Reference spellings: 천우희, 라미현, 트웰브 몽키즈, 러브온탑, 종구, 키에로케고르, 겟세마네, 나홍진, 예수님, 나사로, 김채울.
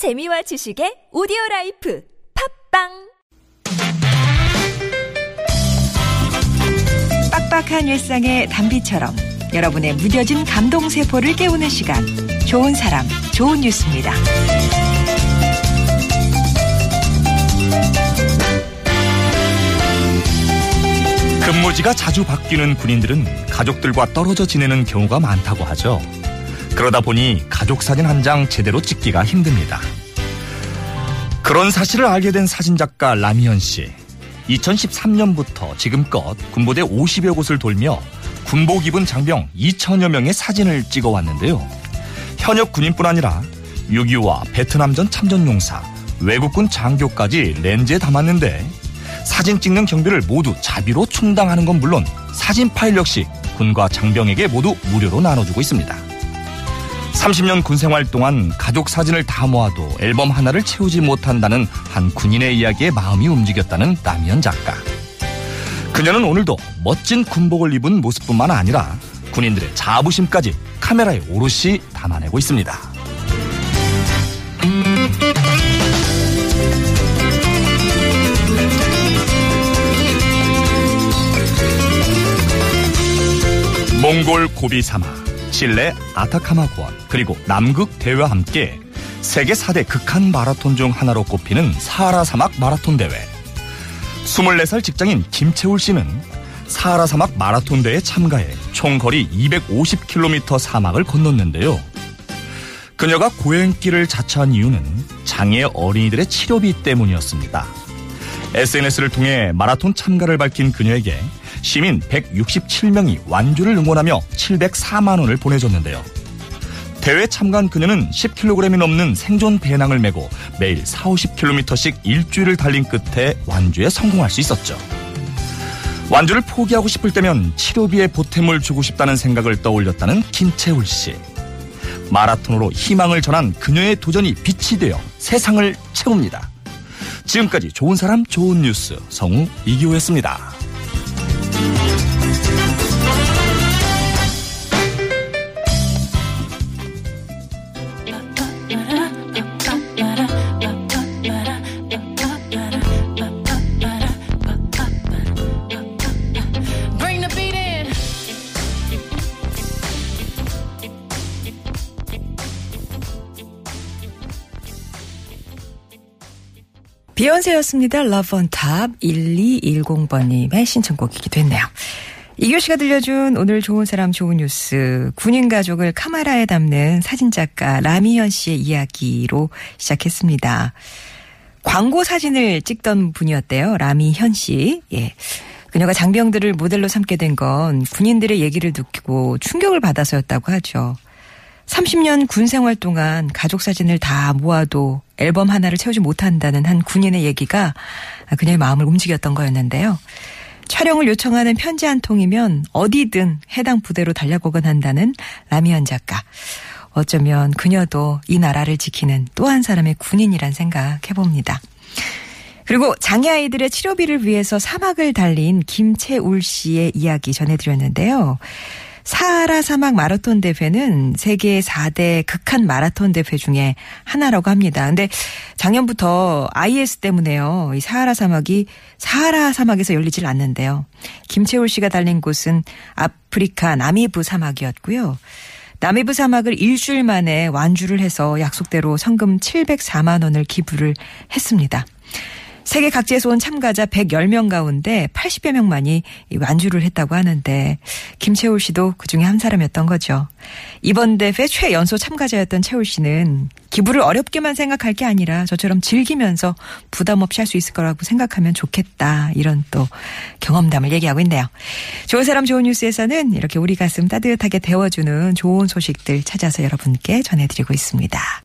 재미와 지식의 오디오라이프 팝빵 빡빡한 일상의 단비처럼 여러분의 무뎌진 감동세포를 깨우는 시간, 좋은 사람, 좋은 뉴스입니다. 근무지가 자주 바뀌는 군인들은 가족들과 떨어져 지내는 경우가 많다고 하죠. 그러다 보니 가족 사진 한 장 제대로 찍기가 힘듭니다. 그런 사실을 알게 된 사진작가 라미현 씨. 2013년부터 지금껏 군부대 50여 곳을 돌며 군복 입은 장병 2천여 명의 사진을 찍어왔는데요. 현역 군인뿐 아니라 6.25와 베트남전 참전용사, 외국군 장교까지 렌즈에 담았는데 사진 찍는 경비를 모두 자비로 충당하는 건 물론 사진 파일 역시 군과 장병에게 모두 무료로 나눠주고 있습니다. 30년 군생활 동안 가족 사진을 다 모아도 앨범 하나를 채우지 못한다는 한 군인의 이야기에 마음이 움직였다는 라미현 작가. 그녀는 오늘도 멋진 군복을 입은 모습뿐만 아니라 군인들의 자부심까지 카메라에 오롯이 담아내고 있습니다. 몽골 고비 사막, 칠레 아타카마 고원, 그리고 남극 대회와 함께 세계 4대 극한 마라톤 중 하나로 꼽히는 사하라사막 마라톤대회. 24살 직장인 김채울 씨는 사하라사막 마라톤대회에 참가해 총 거리 250km 사막을 건넜는데요. 그녀가 고행길을 자처한 이유는 장애 어린이들의 치료비 때문이었습니다. SNS를 통해 마라톤 참가를 밝힌 그녀에게 시민 167명이 완주를 응원하며 704만 원을 보내줬는데요. 대회 참가한 그녀는 10kg이 넘는 생존 배낭을 메고 매일 40-50km씩 일주일을 달린 끝에 완주에 성공할 수 있었죠. 완주를 포기하고 싶을 때면 치료비에 보탬을 주고 싶다는 생각을 떠올렸다는 김채울 씨. 마라톤으로 희망을 전한 그녀의 도전이 빛이 되어 세상을 채웁니다. 지금까지 좋은 사람 좋은 뉴스, 성우 이기호였습니다. 비욘세였습니다. 러브온탑 1210번님의 신청곡이기도 했네요. 이규 씨가 들려준 오늘 좋은 사람 좋은 뉴스, 군인 가족을 카메라에 담는 사진작가 라미현 씨의 이야기로 시작했습니다. 광고 사진을 찍던 분이었대요. 라미현 씨. 예. 그녀가 장병들을 모델로 삼게 된 건 군인들의 얘기를 듣고 충격을 받아서였다고 하죠. 30년 군 생활 동안 가족 사진을 다 모아도 앨범 하나를 채우지 못한다는 한 군인의 얘기가 그녀의 마음을 움직였던 거였는데요. 촬영을 요청하는 편지 한 통이면 어디든 해당 부대로 달려가곤 한다는 라미현 작가. 어쩌면 그녀도 이 나라를 지키는 또 한 사람의 군인이란 생각해봅니다. 그리고 장애아이들의 치료비를 위해서 사막을 달린 김채울 씨의 이야기 전해드렸는데요. 사하라 사막 마라톤 대회는 세계 4대 극한 마라톤 대회 중에 하나라고 합니다. 근데 작년부터 IS 때문에요. 이 사하라 사막이 사하라 사막에서 열리질 않는데요. 김채울 씨가 달린 곳은 아프리카 나미부 사막이었고요. 나미부 사막을 일주일 만에 완주를 해서 약속대로 성금 704만 원을 기부를 했습니다. 세계 각지에서 온 참가자 110명 가운데 80여 명만이 완주를 했다고 하는데 김채울 씨도 그중에 한 사람이었던 거죠. 이번 대회 최연소 참가자였던 채울 씨는 기부를 어렵게만 생각할 게 아니라 저처럼 즐기면서 부담 없이 할 수 있을 거라고 생각하면 좋겠다, 이런 또 경험담을 얘기하고 있네요. 좋은 사람 좋은 뉴스에서는 이렇게 우리 가슴 따뜻하게 데워주는 좋은 소식들 찾아서 여러분께 전해드리고 있습니다.